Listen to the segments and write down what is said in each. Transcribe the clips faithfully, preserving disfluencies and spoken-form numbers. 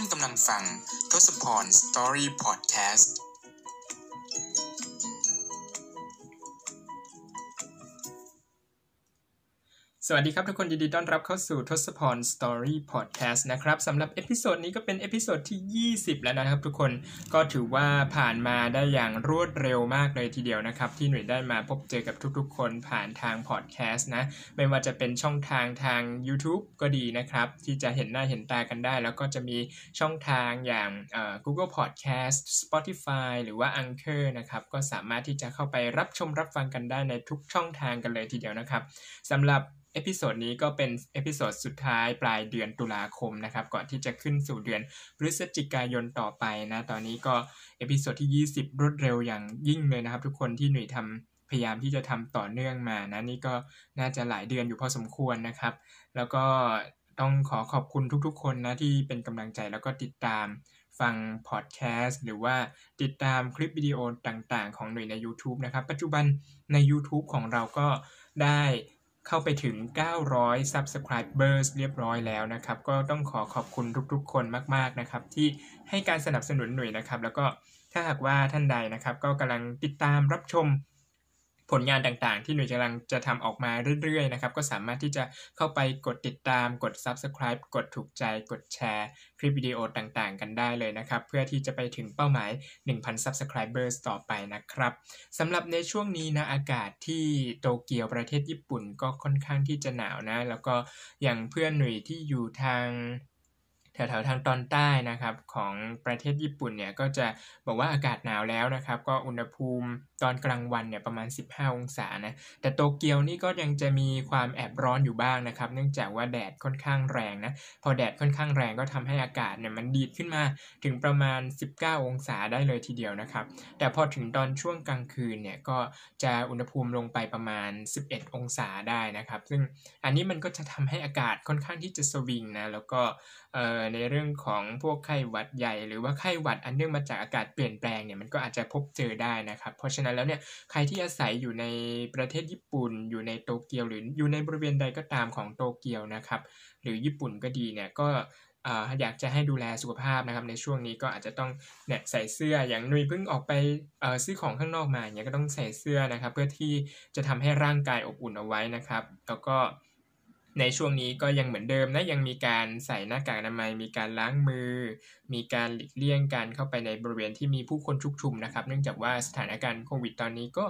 านกำลังฟังทศพรสตอรี่พอดแคสต์สวัสดีครับทุกคนยินดีต้อนรับเข้าสู่ทศพร Story Podcast นะครับสำหรับเอพิโซดนี้ก็เป็นเอพิโซดที่ยี่สิบแล้วนะครับทุกคนก็ถือว่าผ่านมาได้อย่างรวดเร็วมากเลยทีเดียวนะครับที่หนุ่ยได้มาพบเจอกับทุกๆคนผ่านทาง Podcast นะไม่ว่าจะเป็นช่องทางทาง YouTube ก็ดีนะครับที่จะเห็นหน้าเห็นตากันได้แล้วก็จะมีช่องทางอย่างเอ่อ Google Podcast Spotify หรือว่า Anchor นะครับก็สามารถที่จะเข้าไปรับชมรับฟังกันได้ในทุกช่องทางกันเลยทีเดียวนะครับสำหรับเอพิโซดนี้ก็เป็นเอพิโซดสุดท้ายปลายเดือนตุลาคมนะครับก่อนที่จะขึ้นสู่เดือนพฤศจิกายนต่อไปนะตอนนี้ก็เอพิโซดที่ยี่สิบรวดเร็วอย่างยิ่งเลยนะครับทุกคนที่หนุ่ยทำพยายามที่จะทำต่อเนื่องมานะนี่ก็น่าจะหลายเดือนอยู่พอสมควรนะครับแล้วก็ต้องขอขอบคุณทุกๆคนนะที่เป็นกำลังใจแล้วก็ติดตามฟังพอดแคสต์หรือว่าติดตามคลิปวิดีโอต่างๆของหนุ่ยใน YouTube นะครับปัจจุบันใน YouTube ของเราก็ได้เข้าไปถึงเก้าร้อย Subscribers เรียบร้อยแล้วนะครับก็ต้องขอขอบคุณทุกๆคนมากๆนะครับที่ให้การสนับสนุนหนุ่ยนะครับแล้วก็ถ้าหากว่าท่านใดนะครับก็กำลังติดตามรับชมผลงานต่างๆที่หนุ่ยกำลังจะทำออกมาเรื่อยๆนะครับก็สามารถที่จะเข้าไปกดติดตามกด Subscribe กดถูกใจกดแชร์คลิปวิดีโอต่างๆกันได้เลยนะครับเพื่อที่จะไปถึงเป้าหมาย หนึ่งพัน Subscribers ต่อไปนะครับสำหรับในช่วงนี้นะอากาศที่โตเกียวประเทศญี่ปุ่นก็ค่อนข้างที่จะหนาวนะแล้วก็อย่างเพื่อนหนุ่ยที่อยู่ทางแถวๆทางตอนใต้นะครับของประเทศญี่ปุ่นเนี่ยก็จะบอกว่าอากาศหนาวแล้วนะครับก็อุณหภูมิตอนกลางวันเนี่ยประมาณสิบห้าองศานะแต่โตเกียวนี่ก็ยังจะมีความแอบร้อนอยู่บ้างนะครับเนื่องจากว่าแดดค่อนข้างแรงนะพอแดดค่อนข้างแรงก็ทำให้อากาศเนี่ยมันดีดขึ้นมาถึงประมาณสิบเก้าองศาได้เลยทีเดียวนะครับแต่พอถึงตอนช่วงกลางคืนเนี่ยก็จะอุณหภูมิลงไปประมาณสิบเอ็ดองศาได้นะครับซึ่งอันนี้มันก็จะทำให้อากาศค่อนข้างที่จะสวิงนะแล้วก็เอ่อในเรื่องของพวกไข้หวัดใหญ่หรือว่าไข้หวัดอันเนื่องมาจากอากาศเปลี่ยนแปลงเนี่ยมันก็อาจจะพบเจอได้นะครับเพราะฉะนั้นแล้วเนี่ยใครที่อาศัยอยู่ในประเทศญี่ปุ่นอยู่ในโตเกียวหรืออยู่ในบริเวณใดก็ตามของโตเกียวนะครับหรือญี่ปุ่นก็ดีเนี่ยก็อ่าอยากจะให้ดูแลสุขภาพนะครับในช่วงนี้ก็อาจจะต้องเนี่ยใส่เสื้ออย่างนุ่ยเพิ่งออกไปเอ่อซื้อของข้างนอกมาอย่างเงี้ยก็ต้องใส่เสื้อนะครับเพื่อที่จะทำให้ร่างกายอบอุ่นเอาไว้นะครับแล้วก็ในช่วงนี้ก็ยังเหมือนเดิมนะยังมีการใส่หน้ากากอนามัยมีการล้างมือมีการหลีกเลี่ยงการเข้าไปในบริเวณที่มีผู้คนชุกชุมนะครับเนื่องจากว่าสถานการณ์โควิดตอนนี้ก็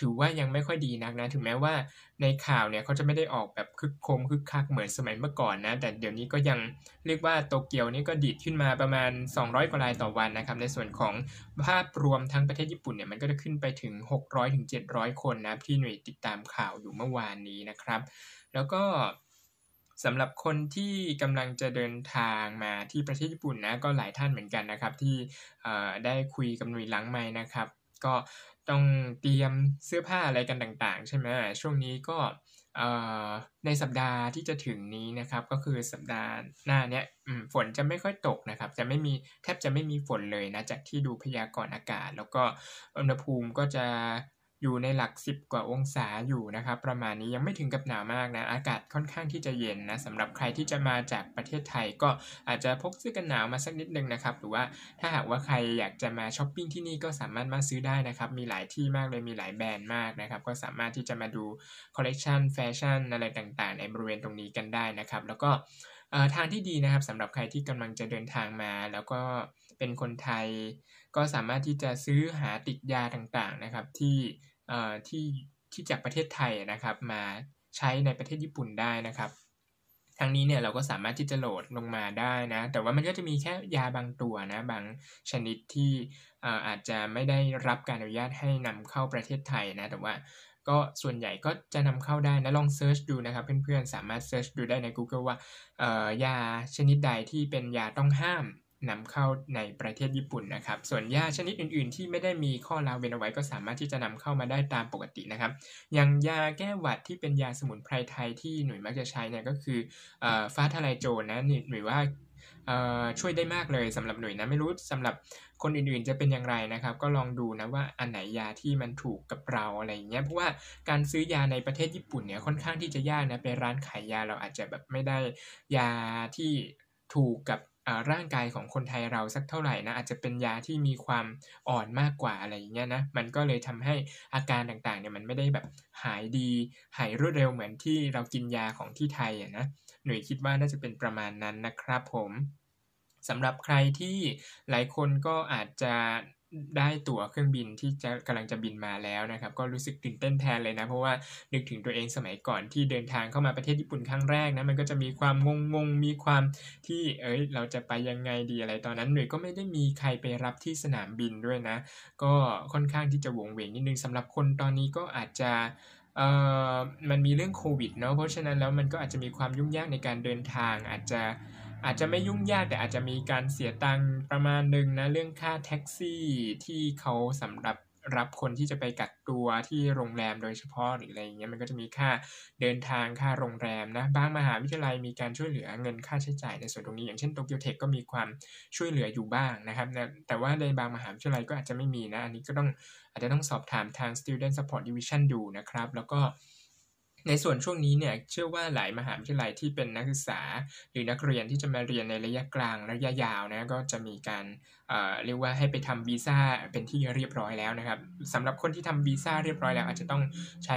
ถือว่ายังไม่ค่อยดีนักนะถึงแม้ว่าในข่าวเนี่ยเขาจะไม่ได้ออกแบบคึกโคมคึกคักเหมือนสมัยเมื่อก่อนนะแต่เดี๋ยวนี้ก็ยังเรียกว่าโตเกียวนี่ก็ดีดขึ้นมาประมาณสองร้อยกว่ารายต่อวันนะครับในส่วนของภาพรวมทั้งประเทศญี่ปุ่นเนี่ยมันก็จะขึ้นไปถึงหกร้อยถึงเจ็ดร้อยคนนะที่หน่วยติดตามข่าวอยู่เมื่อวานนี้นะครับแล้วก็สำหรับคนที่กำลังจะเดินทางมาที่ประเทศญี่ปุ่นนะก็หลายท่านเหมือนกันนะครับที่ได้คุยกับหนุ่ยหลังไมค์นะครับก็ต้องเตรียมเสื้อผ้าอะไรกันต่างๆใช่ไหมช่วงนี้ก็ในสัปดาห์ที่จะถึงนี้นะครับก็คือสัปดาห์หน้าเนี้ยฝนจะไม่ค่อยตกนะครับจะไม่มีแทบจะไม่มีฝนเลยนะจากที่ดูพยากรณ์อากาศแล้วก็อุณหภูมิก็จะอยู่ในหลักสิบกว่าองศาอยู่นะครับประมาณนี้ยังไม่ถึงกับหนาวมากนะอากาศค่อนข้างที่จะเย็นนะสำหรับใครที่จะมาจากประเทศไทยก็อาจจะพกเสื้อกันหนาวมาสักนิดนึงนะครับหรือว่าถ้าหากว่าใครอยากจะมาช้อปปิ้งที่นี่ก็สามารถมาซื้อได้นะครับมีหลายที่มากเลยมีหลายแบรนด์มากนะครับก็สามารถที่จะมาดูคอลเลกชันแฟชั่นอะไรต่างๆในบริเวณตรงนี้กันได้นะครับแล้วก็ทางที่ดีนะครับสำหรับใครที่กำลังจะเดินทางมาแล้วก็เป็นคนไทยก็สามารถที่จะซื้อหาติดยาต่างๆนะครับที่เอ่อที่ที่จากประเทศไทยนะครับมาใช้ในประเทศญี่ปุ่นได้นะครับทั้งนี้เนี่ยเราก็สามารถที่จะโหลดลงมาได้นะแต่ว่ามันก็จะมีแค่ยาบางตัวนะบางชนิดที่เอ่ออาจจะไม่ได้รับการอนุญาตให้นำเข้าประเทศไทยนะแต่ว่าก็ส่วนใหญ่ก็จะนำเข้าได้นะลองเซิร์ชดูนะครับเพื่อนๆสามารถเซิร์ชดูได้ใน Google ว่าเอ่อยาชนิดใดที่เป็นยาต้องห้ามนำเข้าในประเทศญี่ปุ่นนะครับส่วนยาชนิดอื่นๆที่ไม่ได้มีข้อละเว้นเอาไว้ก็สามารถที่จะนำเข้ามาได้ตามปกตินะครับอย่างยาแก้หวัดที่เป็นยาสมุนไพรไทยที่หนุ่ยมักจะใช้เนี่ยก็คือเอ่อฟ้าทะลายโจรนะหนุ่ยว่าเอ่อช่วยได้มากเลยสำหรับหนุ่ยนะไม่รู้สำหรับคนอื่นๆจะเป็นอย่างไรนะครับก็ลองดูนะว่าอันไหนยาที่มันถูกกับเราอะไรอย่างเงี้ยเพราะว่าการซื้อยาในประเทศญี่ปุ่นเนี่ยค่อนข้างที่จะยากนะไปร้านขายยาเราอาจจะแบบไม่ได้ยาที่ถูกกับ ร่างกายของคนไทยเราสักเท่าไหร่นะอาจจะเป็นยาที่มีความอ่อนมากกว่าอะไรอย่างเงี้ยนะมันก็เลยทำให้อาการต่างๆเนี่ยมันไม่ได้แบบหายดีหายรวดเร็วเหมือนที่เรากินยาของที่ไทยอ่ะนะหนุ่ยคิดว่าน่าจะเป็นประมาณนั้นนะครับผมสำหรับใครที่หลายคนก็อาจจะได้ตั๋วเครื่องบินที่จะกำลังจะบินมาแล้วนะครับก็รู้สึกตื่นเต้นแทนเลยนะเพราะว่านึกถึงตัวเองสมัยก่อนที่เดินทางเข้ามาประเทศญี่ปุ่นครั้งแรกนะมันก็จะมีความงงงมีความที่เอ้ยเราจะไปยังไงดีอะไรตอนนั้นหนุ่ยก็ไม่ได้มีใครไปรับที่สนามบินด้วยนะก็ค่อนข้างที่จะหวงเหวงนิดนึงสำหรับคนตอนนี้ก็อาจจะเอ่อมันมีเรื่องโควิดเนาะเพราะฉะนั้นแล้วมันก็อาจจะมีความยุ่งยากในการเดินทางอาจจะอาจจะไม่ยุ่งยากแต่อาจจะมีการเสียตังค์ประมาณนึงนะเรื่องค่าแท็กซี่ที่เขาสำหรับรับคนที่จะไปกักตัวที่โรงแรมโดยเฉพาะหรืออะไรอย่างเงี้ยมันก็จะมีค่าเดินทางค่าโรงแรมนะบางมหาวิทยาลัยมีการช่วยเหลือเงินค่าใช้จ่ายในส่วนตรงนี้อย่างเช่นโตเกียวเทคก็มีความช่วยเหลืออยู่บ้างนะครับแต่ว่าในบางมหาวิทยาลัยก็อาจจะไม่มีนะอันนี้ก็ต้องอาจจะต้องสอบถามทาง Student Support Division ดูนะครับแล้วก็ในส่วนช่วงนี้เนี่ยเชื่อว่าหลายมหาวิทยาลัยที่เป็นนักศึกษาหรือนักเรียนที่จะมาเรียนในระยะกลางระยะยาวนะก็จะมีการเอ่อเรียกว่าให้ไปทำวีซ่าเป็นที่เรียบร้อยแล้วนะครับสำหรับคนที่ทำวีซ่าเรียบร้อยแล้วอาจจะต้องใช้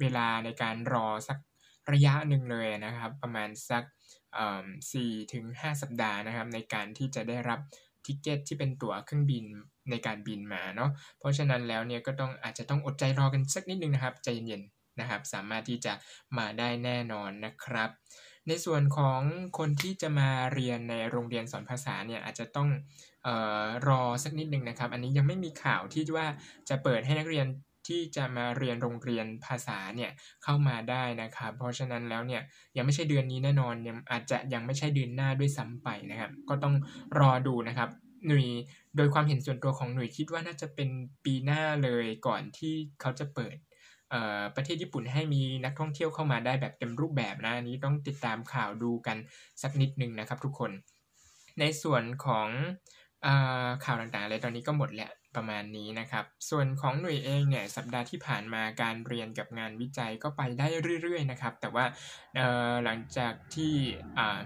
เวลาในการรอสักระยะหนึ่งเลยนะครับประมาณสักเอ่อ สี่ถึงห้า สัปดาห์นะครับในการที่จะได้รับทิกเก็ตที่เป็นตั๋วเครื่องบินในการบินมาเนาะเพราะฉะนั้นแล้วเนี่ยก็ต้องอาจจะต้องอดใจรอกันสักนิดนึงนะครับใจเย็นนะครับสามารถที่จะมาได้แน่นอนนะครับในส่วนของคนที่จะมาเรียนในโรงเรียนสอนภาษาเนี่ยอาจจะต้องเอ่อรอสักนิดนึงนะครับอันนี้ยังไม่มีข่าวที่ว่าจะเปิดให้นักเรียนที่จะมาเรียนโรงเรียนภาษาเนี่ยเข้ามาได้นะครับเพราะฉะนั้นแล้วเนี่ยยังไม่ใช่เดือนนี้แน่นอนยังอาจจะยังไม่ใช่เดือนหน้าด้วยซ้ำไปนะครับก็ต้องรอดูนะครับหนุ่ยโดยความเห็นส่วนตัวของหนุ่ยคิดว่าน่าจะเป็นปีหน้าเลยก่อนที่เขาจะเปิดประเทศญี่ปุ่นให้มีนักท่องเที่ยวเข้ามาได้แบบเต็มรูปแบบนะอันนี้ต้องติดตามข่าวดูกันสักนิดนึงนะครับทุกคนในส่วนของเอ่อข่าวต่างๆอะไรตอนนี้ก็หมดแล้วประมาณนี้นะครับส่วนของหน่วยเองเนี่ยสัปดาห์ที่ผ่านมาการเรียนกับงานวิจัยก็ไปได้เรื่อยๆนะครับแต่ว่าเอ่อหลังจากที่อ่า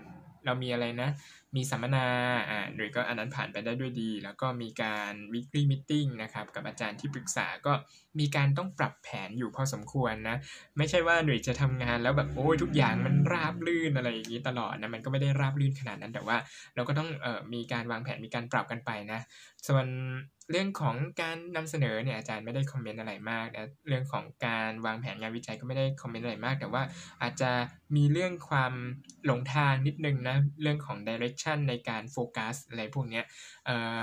เรามีอะไรนะมีสัมมนาอ่าโดยก็อันนั้นผ่านไปได้ด้วยดีแล้วก็มีการ weekly meeting นะครับกับอาจารย์ที่ปรึกษาก็มีการต้องปรับแผนอยู่พอสมควรนะไม่ใช่ว่าหน่วยจะทำงานแล้วแบบโอ้ยทุกอย่างมันราบลื่นอะไรอย่างนี้ตลอดนะมันก็ไม่ได้ราบลื่นขนาดนั้นแต่ว่าเราก็ต้องเอ่อมีการวางแผนมีการปรับกันไปนะส่วนเรื่องของการนำเสนอเนี่ยอาจารย์ไม่ได้คอมเมนต์อะไรมากนะเรื่องของการวางแผนงานวิจัยก็ไม่ได้คอมเมนต์อะไรมากแต่ว่าอาจจะมีเรื่องความหลงทางนิดนึงนะเรื่องของ direction ในการโฟกัสอะไรพวกเนี้ยเอ่อ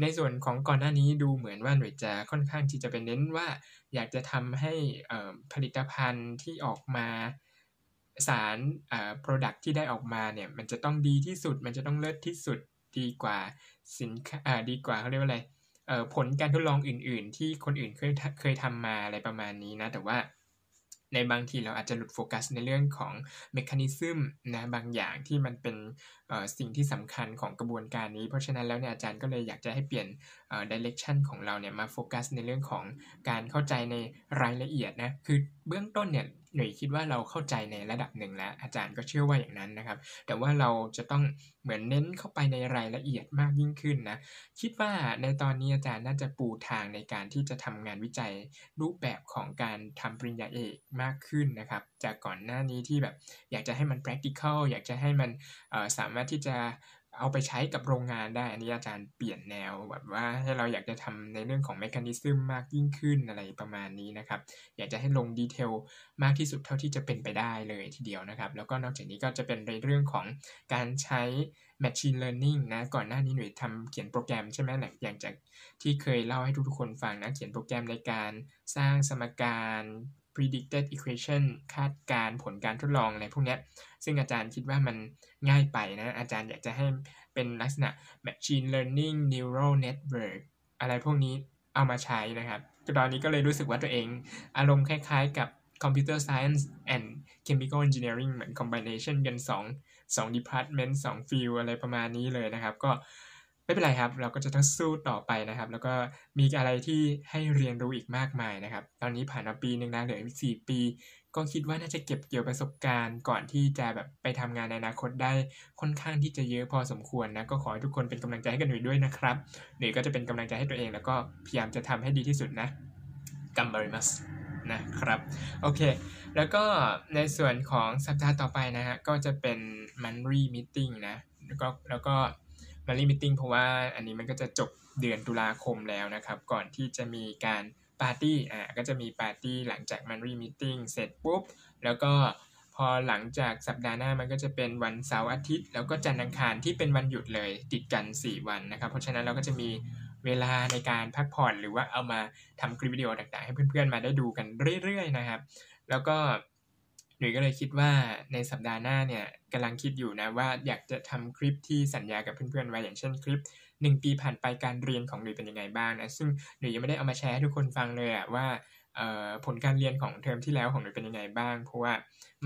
ในส่วนของก่อนหน้านี้ดูเหมือนว่าหน่วยจะค่อนข้างที่จะเป็นเน้นว่าอยากจะทำให้เอ่อผลิตภัณฑ์ที่ออกมาสารเอ่อ product ที่ได้ออกมาเนี่ยมันจะต้องดีที่สุดมันจะต้องเลิศที่สุดดีกว่าสินค้าอ่าดีกว่าเค้าเรียกว่าอะไรผลการทดลองอื่นๆที่คนอื่นเคยเคยทำมาอะไรประมาณนี้นะแต่ว่าในบางทีเราอาจจะหลุดโฟกัสในเรื่องของเมคานิซึมนะบางอย่างที่มันเป็นสิ่งที่สำคัญของกระบวนการนี้เพราะฉะนั้นแล้วเนี่ยอาจารย์ก็เลยอยากจะให้เปลี่ยนดิเรกชันของเราเนี่ยมาโฟกัสในเรื่องของการเข้าใจในรายละเอียดนะคือเบื้องต้นเนี่ยหน่วยคิดว่าเราเข้าใจในระดับหนึ่งแล้วอาจารย์ก็เชื่อว่าอย่างนั้นนะครับแต่ว่าเราจะต้องเหมือนเน้นเข้าไปในรายละเอียดมากยิ่งขึ้นนะคิดว่าในตอนนี้อาจารย์น่าจะปูทางในการที่จะทำงานวิจัยรูปแบบของการทำปริญญาเอกมากขึ้นนะครับจากก่อนหน้านี้ที่แบบอยากจะให้มัน practical อยากจะให้มันสามารถที่จะเอาไปใช้กับโรงงานได้อันนี้อาจารย์เปลี่ยนแนวแบบว่าให้เราอยากจะทำในเรื่องของเมคานิซึมมากยิ่งขึ้นอะไรประมาณนี้นะครับอยากจะให้ลงดีเทลมากที่สุดเท่าที่จะเป็นไปได้เลยทีเดียวนะครับแล้วก็นอกจากนี้ก็จะเป็นในเรื่องของการใช้ machine learning นะก่อนหน้านี้หนูทำเขียนโปรแกรมใช่ไหมหลังอย่างจากที่เคยเล่าให้ทุกๆคนฟังนะเขียนโปรแกรมในการสร้างสมการpredicted equation คาดการผลการทดลองอะไรพวกนี้ซึ่งอาจารย์คิดว่ามันง่ายไปนะอาจารย์อยากจะให้เป็นลักษณะ machine learning neural network อะไรพวกนี้เอามาใช้นะครับตอนนี้ก็เลยรู้สึกว่าตัวเองอารมณ์คล้ายๆกับ computer science and chemical engineering เหมือน combination กันสอง สอง department สอง field อะไรประมาณนี้เลยนะครับก็ไม่เป็นไรครับเราก็จะต้องสู้ต่อไปนะครับแล้วก็มีอะไรที่ให้เรียนรู้อีกมากมายนะครับตอนนี้ผ่านมาปีนึงนะเหลืออีกสี่ปี ก็คิดว่าน่าจะเก็บเกี่ยวประสบการณ์ก่อนที่จะแบบไปทำงานในอนาคตได้ค่อนข้างที่จะเยอะพอสมควรนะก็ขอให้ทุกคนเป็นกำลังใจให้กันหนุ่ยด้วยนะครับหนุ่ยก็จะเป็นกำลังใจให้ตัวเองแล้วก็พยายามจะทำให้ดีที่สุดนะกัมบาริมัสนะครับโอเคแล้วก็ในส่วนของสัปดาห์ต่อไปนะฮะก็จะเป็น monthly meeting นะแล้วก็แล้วก็ monthly meeting เพราะว่าอันนี้มันก็จะจบเดือนตุลาคมแล้วนะครับก่อนที่จะมีการปาร์ตี้อ่ะก็จะมีปาร์ตี้หลังจาก monthly meeting เสร็จปุ๊บแล้วก็พอหลังจากสัปดาห์หน้ามันก็จะเป็นวันเสาร์อาทิตย์แล้วก็จันทร์อังคารที่เป็นวันหยุดเลยติดกันสี่วันนะครับเพราะฉะนั้นเราก็จะมีเวลาในการพักผ่อนหรือว่าเอามาทำคลิปวิดีโอต่างๆให้เพื่อนๆมาได้ดูกันเรื่อยๆนะครับแล้วก็หนุ่ยก็เลยคิดว่าในสัปดาห์หน้าเนี่ยกำลังคิดอยู่นะว่าอยากจะทำคลิปที่สัญญากับเพื่อนๆไว้อย่างเช่นคลิปหนึ่งปีผ่านไปการเรียนของหนุ่ยเป็นยังไงบ้างนะซึ่งหนุ่ยยังไม่ได้เอามาแชร์ให้ทุกคนฟังเลยอะว่าผลการเรียนของเทอมที่แล้วของหนุ่ยเป็นยังไงบ้างเพราะว่า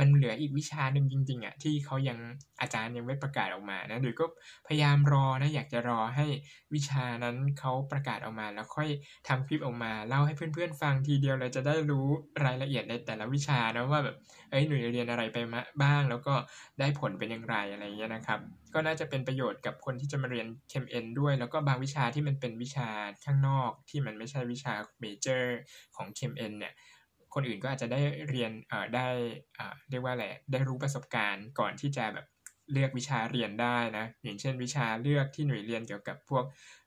มันเหลืออีกวิชาหนึ่งจริงๆอะที่เขายังอาจารย์ยังไม่ประกาศออกมานะหนุ่ยก็พยายามรอนะอยากจะรอให้วิชานั้นเขาประกาศออกมาแล้วค่อยทำคลิปออกมาเล่าให้เพื่อนๆฟังทีเดียวเลยจะได้รู้รายละเอียดในแต่ละวิชานะว่าแบบเอ้ยหนุ่ยเรียนอะไรไปบ้างแล้วก็ได้ผลเป็นอย่างไรอะไรเงี้ยนะครับก็น่าจะเป็นประโยชน์กับคนที่จะมาเรียนเคมเอ็นด้วยแล้วก็บางวิชาที่มันเป็นวิชาข้างนอกที่มันไม่ใช่วิชาเมเจอร์ของเคมเอ็นเนี่ยคนอื่นก็อาจจะได้เรียนเอ่อได้เอ่อเรียกว่าอะไรได้รู้ประสบการณ์ก่อนที่จะแบบเลือกวิชาเรียนได้นะอย่างเช่นวิชาเลือกที่หน่วยเรียนเกี่ยวกับพวก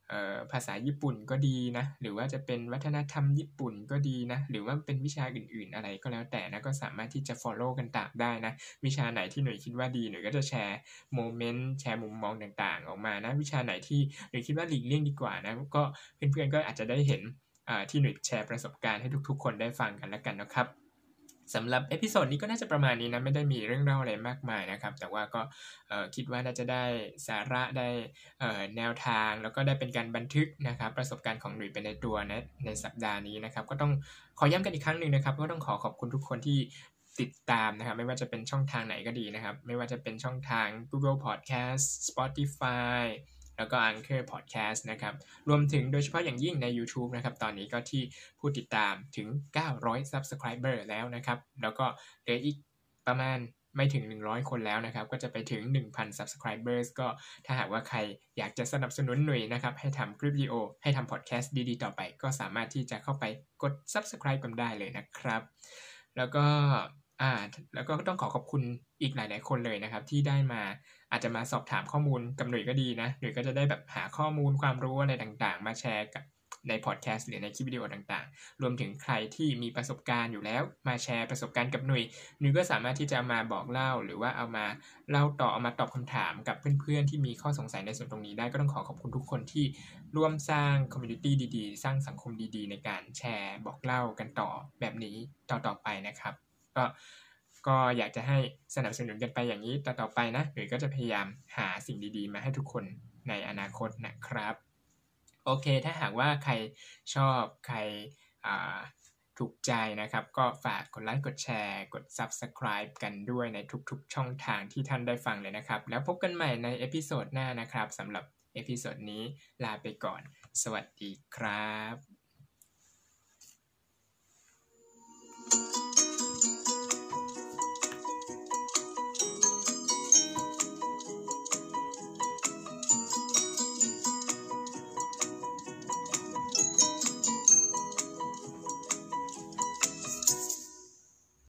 เอ่อภาษาญี่ปุ่นก็ดีนะหรือว่าจะเป็นวัฒนธรรมญี่ปุ่นก็ดีนะหรือว่าเป็นวิชาอื่นๆอะไรก็แล้วแต่นะก็สามารถที่จะ follow กันตามได้นะวิชาไหนที่หน่วยคิดว่าดีหน่วยก็จะแชร์โมเมนต์แชร์มุมมองต่างๆออกมานะวิชาไหนที่หน่วยคิดว่าหลีกเลี่ยงดีกว่านะก็เพื่อนๆก็อาจจะได้เห็นที่หนุ่ยแชร์ประสบการณ์ให้ทุกๆคนได้ฟังกันแล้วกันนะครับสำหรับเอพิโซดนี้ก็น่าจะประมาณนี้นะไม่ได้มีเรื่องเล่าอะไรมากมายนะครับแต่ว่าก็คิดว่าน่าจะได้สาระได้แนวทางแล้วก็ได้เป็นการบันทึกนะครับประสบการณ์ของหนุ่ยไปในตัวนะในสัปดาห์นี้นะครับก็ต้องขอย้ำกันอีกครั้งหนึ่งนะครับก็ต้องขอขอบคุณทุกคนที่ติดตามนะครับไม่ว่าจะเป็นช่องทางไหนก็ดีนะครับไม่ว่าจะเป็นช่องทาง Google Podcast Spotifyแล้วก็ Anchor Podcast นะครับรวมถึงโดยเฉพาะอย่างยิ่งใน YouTube นะครับตอนนี้ก็ที่ผู้ติดตามถึงเก้าร้อย Subscriber แล้วนะครับแล้วก็เหลืออีกประมาณไม่ถึงหนึ่งร้อยคนแล้วนะครับก็จะไปถึง หนึ่งพัน Subscribers ก็ถ้าหากว่าใครอยากจะสนับสนุนหนุ่ยนะครับให้ทำคลิปวิดีโอให้ทำ Podcast ดีๆต่อไปก็สามารถที่จะเข้าไปกด Subscribe กันได้เลยนะครับแล้วก็อ่าแล้วก็ต้องขอขอบคุณอีกหลายๆคนเลยนะครับที่ได้มาอาจจะมาสอบถามข้อมูลกับหนุ่ยก็ดีนะหนุ่ยก็จะได้แบบหาข้อมูลความรู้อะไรต่างๆมาแชร์กับในพอดแคสต์หรือในคลิปวิดีโอต่างๆรวมถึงใครที่มีประสบการณ์อยู่แล้วมาแชร์ประสบการณ์กับหนุ่ยหนุ่ยก็สามารถที่จะมาบอกเล่าหรือว่าเอามาเล่าต่อเอามาตอบคำถามกับเพื่อนๆที่มีข้อสงสัยในส่วนตรงนี้ได้ก็ต้องขอขอบคุณทุกคนที่ร่วมสร้างคอมมูนิตี้ดีๆสร้างสังคมดีๆในการแชร์บอกเล่ากันต่อแบบนี้ต่อๆไปนะครับก็ก็อยากจะให้สนับสนุนกันไปอย่างนี้ต่อๆไปนะหนุ่ยก็จะพยายามหาสิ่งดีๆมาให้ทุกคนในอนาคตนะครับโอเคถ้าหากว่าใครชอบใครถูกใจนะครับก็ฝากกดไลค์กดแชร์กด Subscribe กันด้วยในทุกๆช่องทางที่ท่านได้ฟังเลยนะครับแล้วพบกันใหม่ในเอพิโซดหน้านะครับสำหรับเอพิโซดนี้ลาไปก่อนสวัสดีครับ